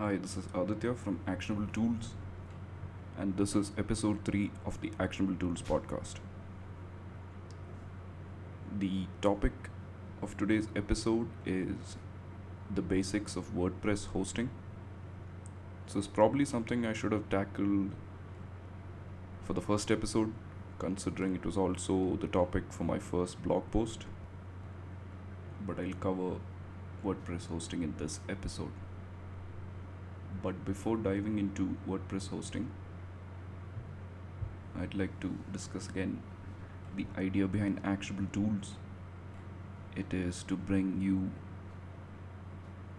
Hi, this is Aditya from Actionable Tools, and this is episode 3 of the Actionable Tools podcast. The topic of today's episode is the basics of WordPress hosting. This is probably something I should have tackled for the first episode, considering it was also the topic for my first blog post, but I'll cover WordPress hosting in this episode. But before diving into WordPress hosting, I'd like to discuss again the idea behind Actionable Tools. It is to bring you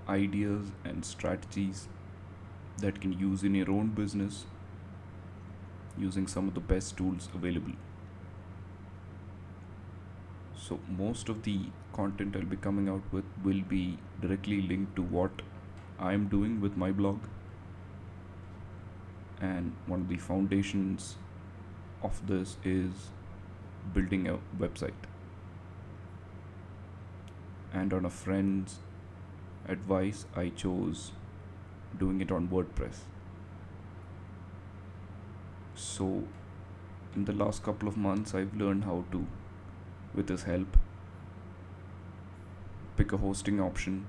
ideas and strategies that you can use in your own business using some of the best tools available. So most of the content I'll be coming out with will be directly linked to what I'm doing with my blog, and one of the foundations of this is building a website, and on a friend's advice I chose doing it on WordPress. So in the last couple of months I've learned how to, with his help, pick a hosting option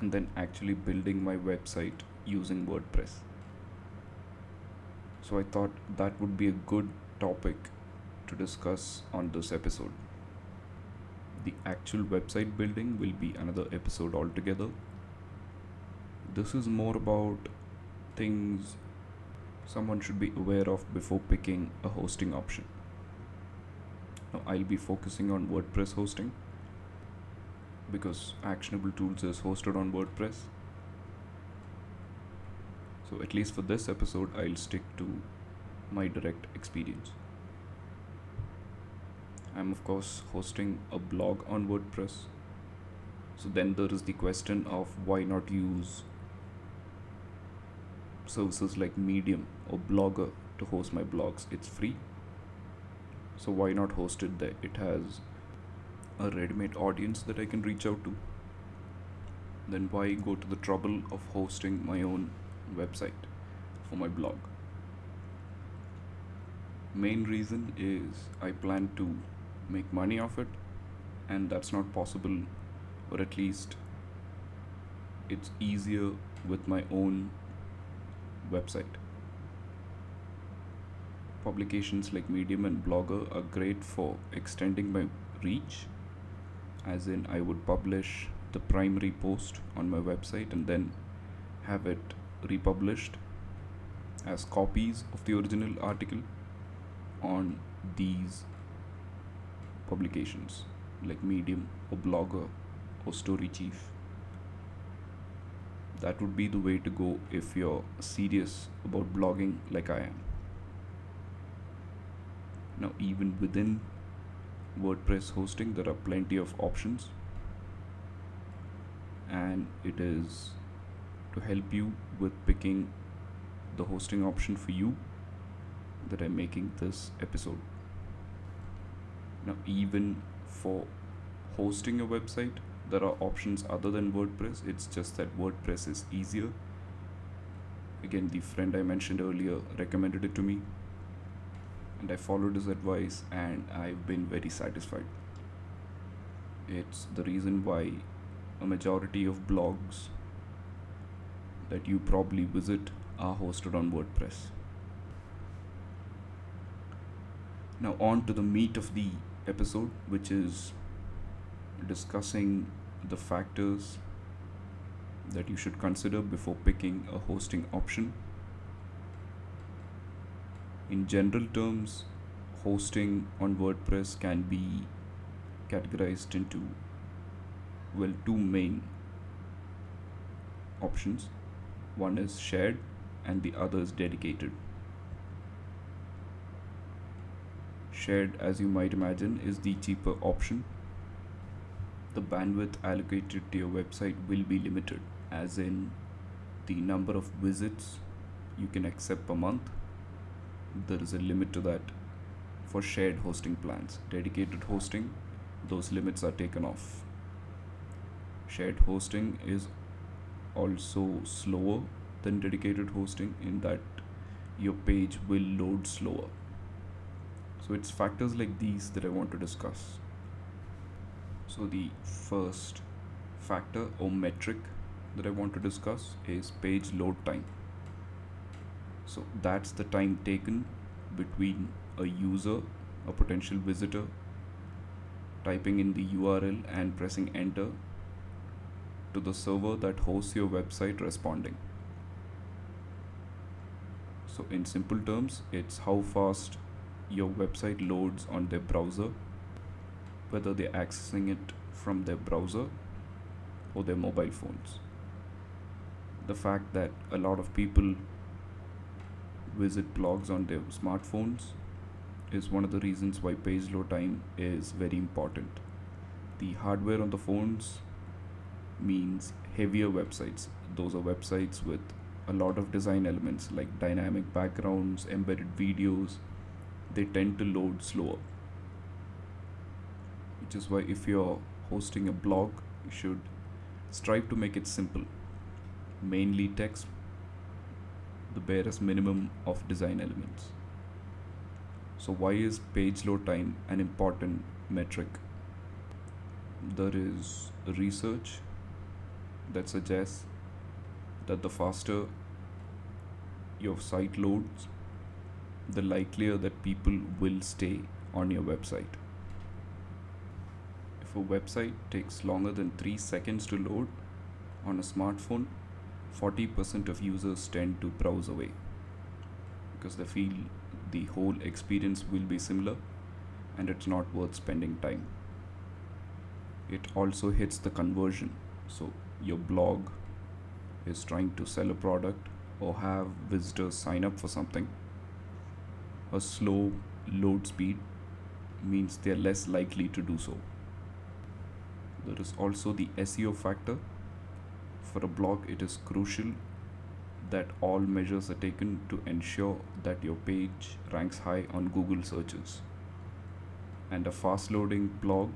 and then actually building my website using WordPress. So I thought that would be a good topic to discuss on this episode. The actual website building will be another episode altogether. This is more about things someone should be aware of before picking a hosting option. Now I'll be focusing on WordPress hosting, because Actionable Tools is hosted on WordPress. So at least for this episode, I'll stick to my direct experience. I'm of course hosting a blog on WordPress. So then there is the question of why not use services like Medium or Blogger to host my blogs. It's free. So why not host it there? It has a ready-made audience that I can reach out to. Then why go to the trouble of hosting my own website for my blog? Main reason is I plan to make money off it, and that's not possible, or at least it's easier with my own website. Publications like Medium and Blogger are great for extending my reach, as in I would publish the primary post on my website and then have it republished as copies of the original article on these publications like Medium or Blogger or Story Chief. That would be the way to go if you're serious about blogging like I am. Now, even within WordPress hosting, there are plenty of options, and it is to help you with picking the hosting option for you that I'm making this episode. Now, even for hosting a website, there are options other than WordPress. It's just that WordPress is easier. Again, the friend I mentioned earlier recommended it to me, and I followed his advice and I've been very satisfied. It's the reason why a majority of blogs that you probably visit are hosted on WordPress. Now on to the meat of the episode, which is discussing the factors that you should consider before picking a hosting option. In general terms, hosting on WordPress can be categorized into, well, two main options. One is shared and the other is dedicated. Shared, as you might imagine, is the cheaper option. The bandwidth allocated to your website will be limited, as in the number of visits you can accept per month. There is a limit to that for shared hosting plans. Dedicated hosting, those limits are taken off. Shared hosting is also slower than dedicated hosting, in that your page will load slower. So it's factors like these that I want to discuss. So the first factor or metric that I want to discuss is page load time. So that's the time taken between a user, a potential visitor, typing in the URL and pressing enter, to the server that hosts your website responding. So in simple terms, it's how fast your website loads on their browser, whether they're accessing it from their browser or their mobile phones. The fact that a lot of people visit blogs on their smartphones is one of the reasons why page load time is very important. The hardware on the phones means heavier websites. Those are websites with a lot of design elements like dynamic backgrounds, embedded videos. They tend to load slower, which is why if you're hosting a blog, you should strive to make it simple, mainly text, the barest minimum of design elements. So why is page load time an important metric? There is research that suggests that the faster your site loads, the likelier that people will stay on your website. If a website takes longer than 3 seconds to load on a smartphone, 40% of users tend to browse away because they feel the whole experience will be similar and it's not worth spending time. It also hits the conversion. So your blog is trying to sell a product or have visitors sign up for something. A slow load speed means they're less likely to do so. There is also the SEO factor. For a blog, it is crucial that all measures are taken to ensure that your page ranks high on Google searches, and a fast loading blog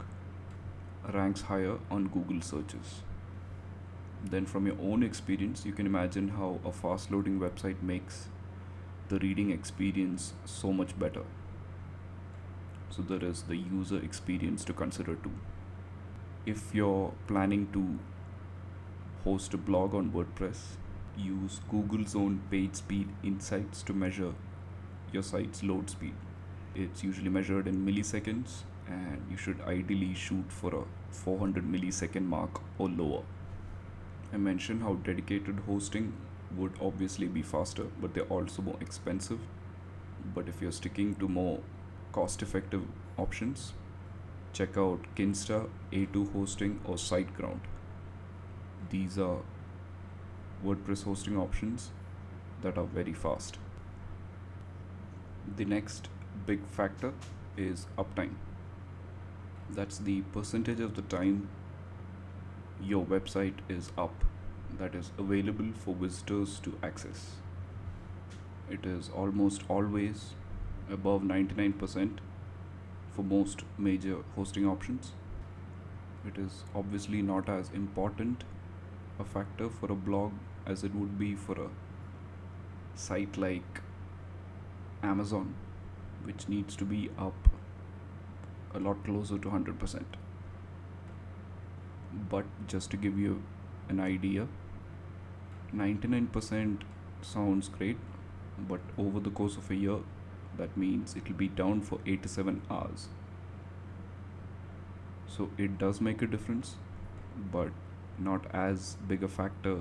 ranks higher on Google searches. Then from your own experience, you can imagine how a fast loading website makes the reading experience so much better. So there is the user experience to consider too. If you're planning to host a blog on WordPress, use Google's own PageSpeed Insights to measure your site's load speed. It's usually measured in milliseconds, and you should ideally shoot for a 400 millisecond mark or lower. I mentioned how dedicated hosting would obviously be faster, but they're also more expensive. But if you're sticking to more cost-effective options, check out Kinsta, A2 hosting, or SiteGround. These are WordPress hosting options that are very fast. The next big factor is uptime. That's the percentage of the time your website is up, that is available for visitors to access. It is almost always above 99% for most major hosting options. It is obviously not as important a factor for a blog as it would be for a site like Amazon, which needs to be up a lot closer to 100%. But just to give you an idea, 99% sounds great, but over the course of a year, that means it will be down for 87 hours. So it does make a difference, but not as big a factor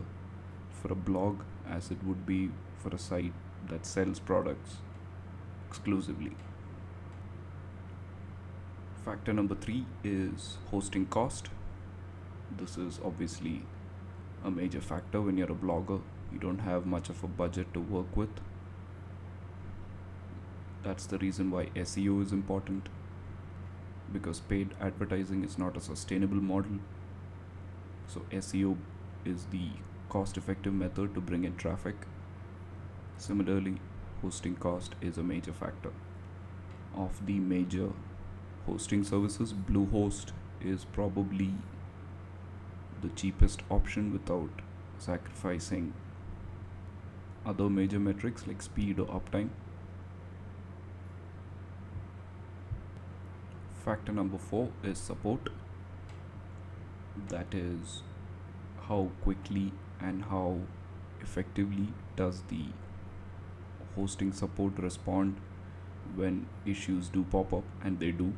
for a blog as it would be for a site that sells products exclusively. Factor number 3 is hosting cost. This is obviously a major factor when you're a blogger. You don't have much of a budget to work with. That's the reason why SEO is important, because paid advertising is not a sustainable model. So SEO is the cost-effective method to bring in traffic. Similarly, hosting cost is a major factor. Of the major hosting services, Bluehost is probably the cheapest option without sacrificing other major metrics like speed or uptime. Factor number 4 is support. That is, how quickly and how effectively does the hosting support respond when issues do pop up, and they do.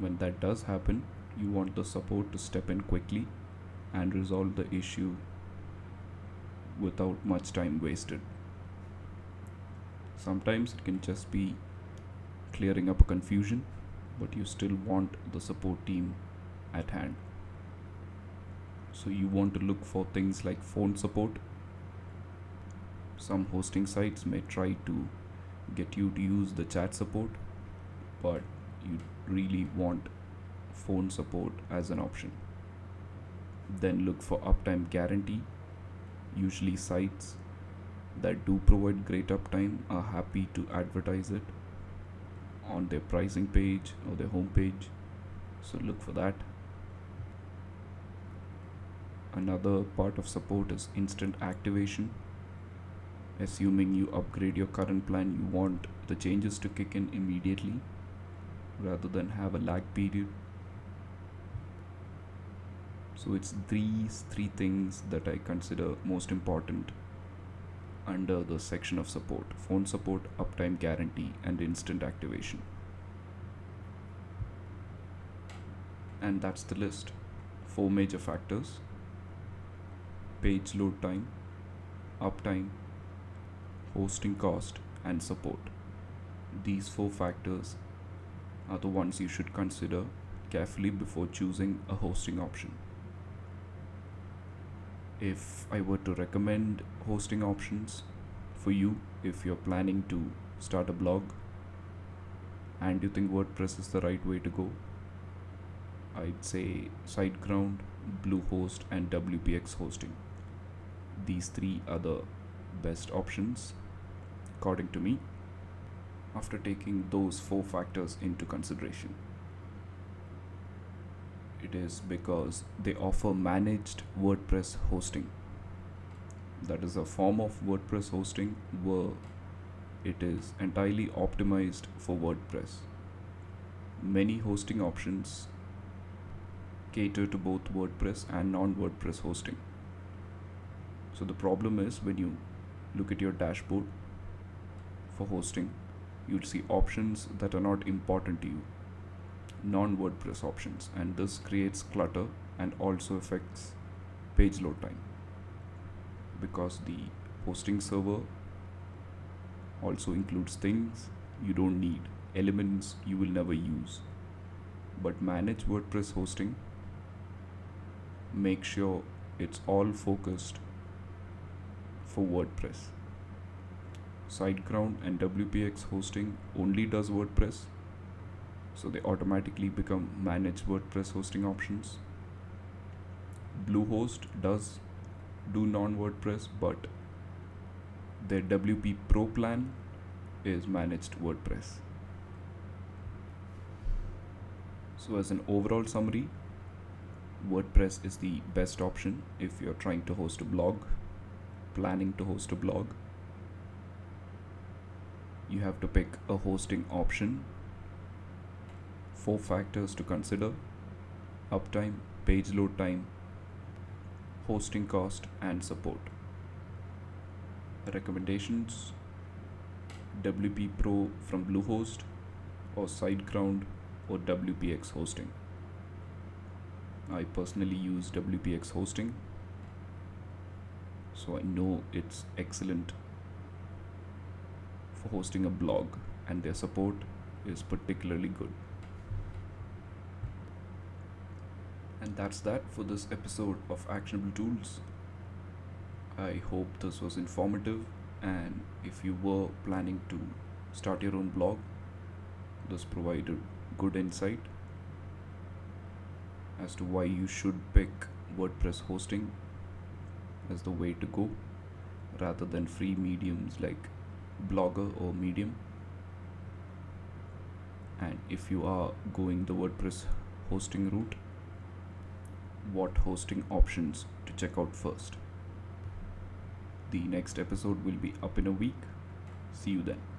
When that does happen, you want the support to step in quickly and resolve the issue without much time wasted. Sometimes it can just be clearing up a confusion, but you still want the support team at hand. So you want to look for things like phone support. Some hosting sites may try to get you to use the chat support, but you really want phone support as an option. Then look for uptime guarantee. Usually sites that do provide great uptime are happy to advertise it on their pricing page or their home page, so look for that. Another part of support is instant activation. Assuming you upgrade your current plan, you want the changes to kick in immediately rather than have a lag period. So it's these three things that I consider most important under the section of support: phone support, uptime guarantee, and instant activation. And that's the list. 4 major factors: page load time, uptime, hosting cost, and support. These 4 factors are the ones you should consider carefully before choosing a hosting option. If I were to recommend hosting options for you, if you're planning to start a blog and you think WordPress is the right way to go, I'd say SiteGround, Bluehost, and WPX Hosting. These 3 are the best options according to me, after taking those 4 factors into consideration. It is because they offer managed WordPress hosting. That is a form of WordPress hosting where it is entirely optimized for WordPress. Many hosting options cater to both WordPress and non-WordPress hosting. So the problem is, when you look at your dashboard for hosting, you'll see options that are not important to you, non-WordPress options, and this creates clutter and also affects page load time, because the hosting server also includes things you don't need, elements you will never use. But manage WordPress hosting, make sure it's all focused for WordPress. SiteGround and WPX Hosting only does WordPress, so they automatically become managed WordPress hosting options. Bluehost does do non-WordPress, but their WP Pro plan is managed WordPress. So as an overall summary, WordPress is the best option if you're trying to host a blog, planning to host a blog. You have to pick a hosting option. 4 factors to consider: uptime, page load time, hosting cost, and support. Recommendations: WP Pro from Bluehost, or SiteGround or WPX Hosting. I personally use WPX Hosting, so I know it's excellent for hosting a blog, and their support is particularly good. And that's that for this episode of Actionable Tools. I hope this was informative, and if you were planning to start your own blog, this provided good insight as to why you should pick WordPress hosting as the way to go rather than free mediums like Blogger or Medium. And if you are going the WordPress hosting route, what hosting options to check out first. The next episode will be up in a week. See you then.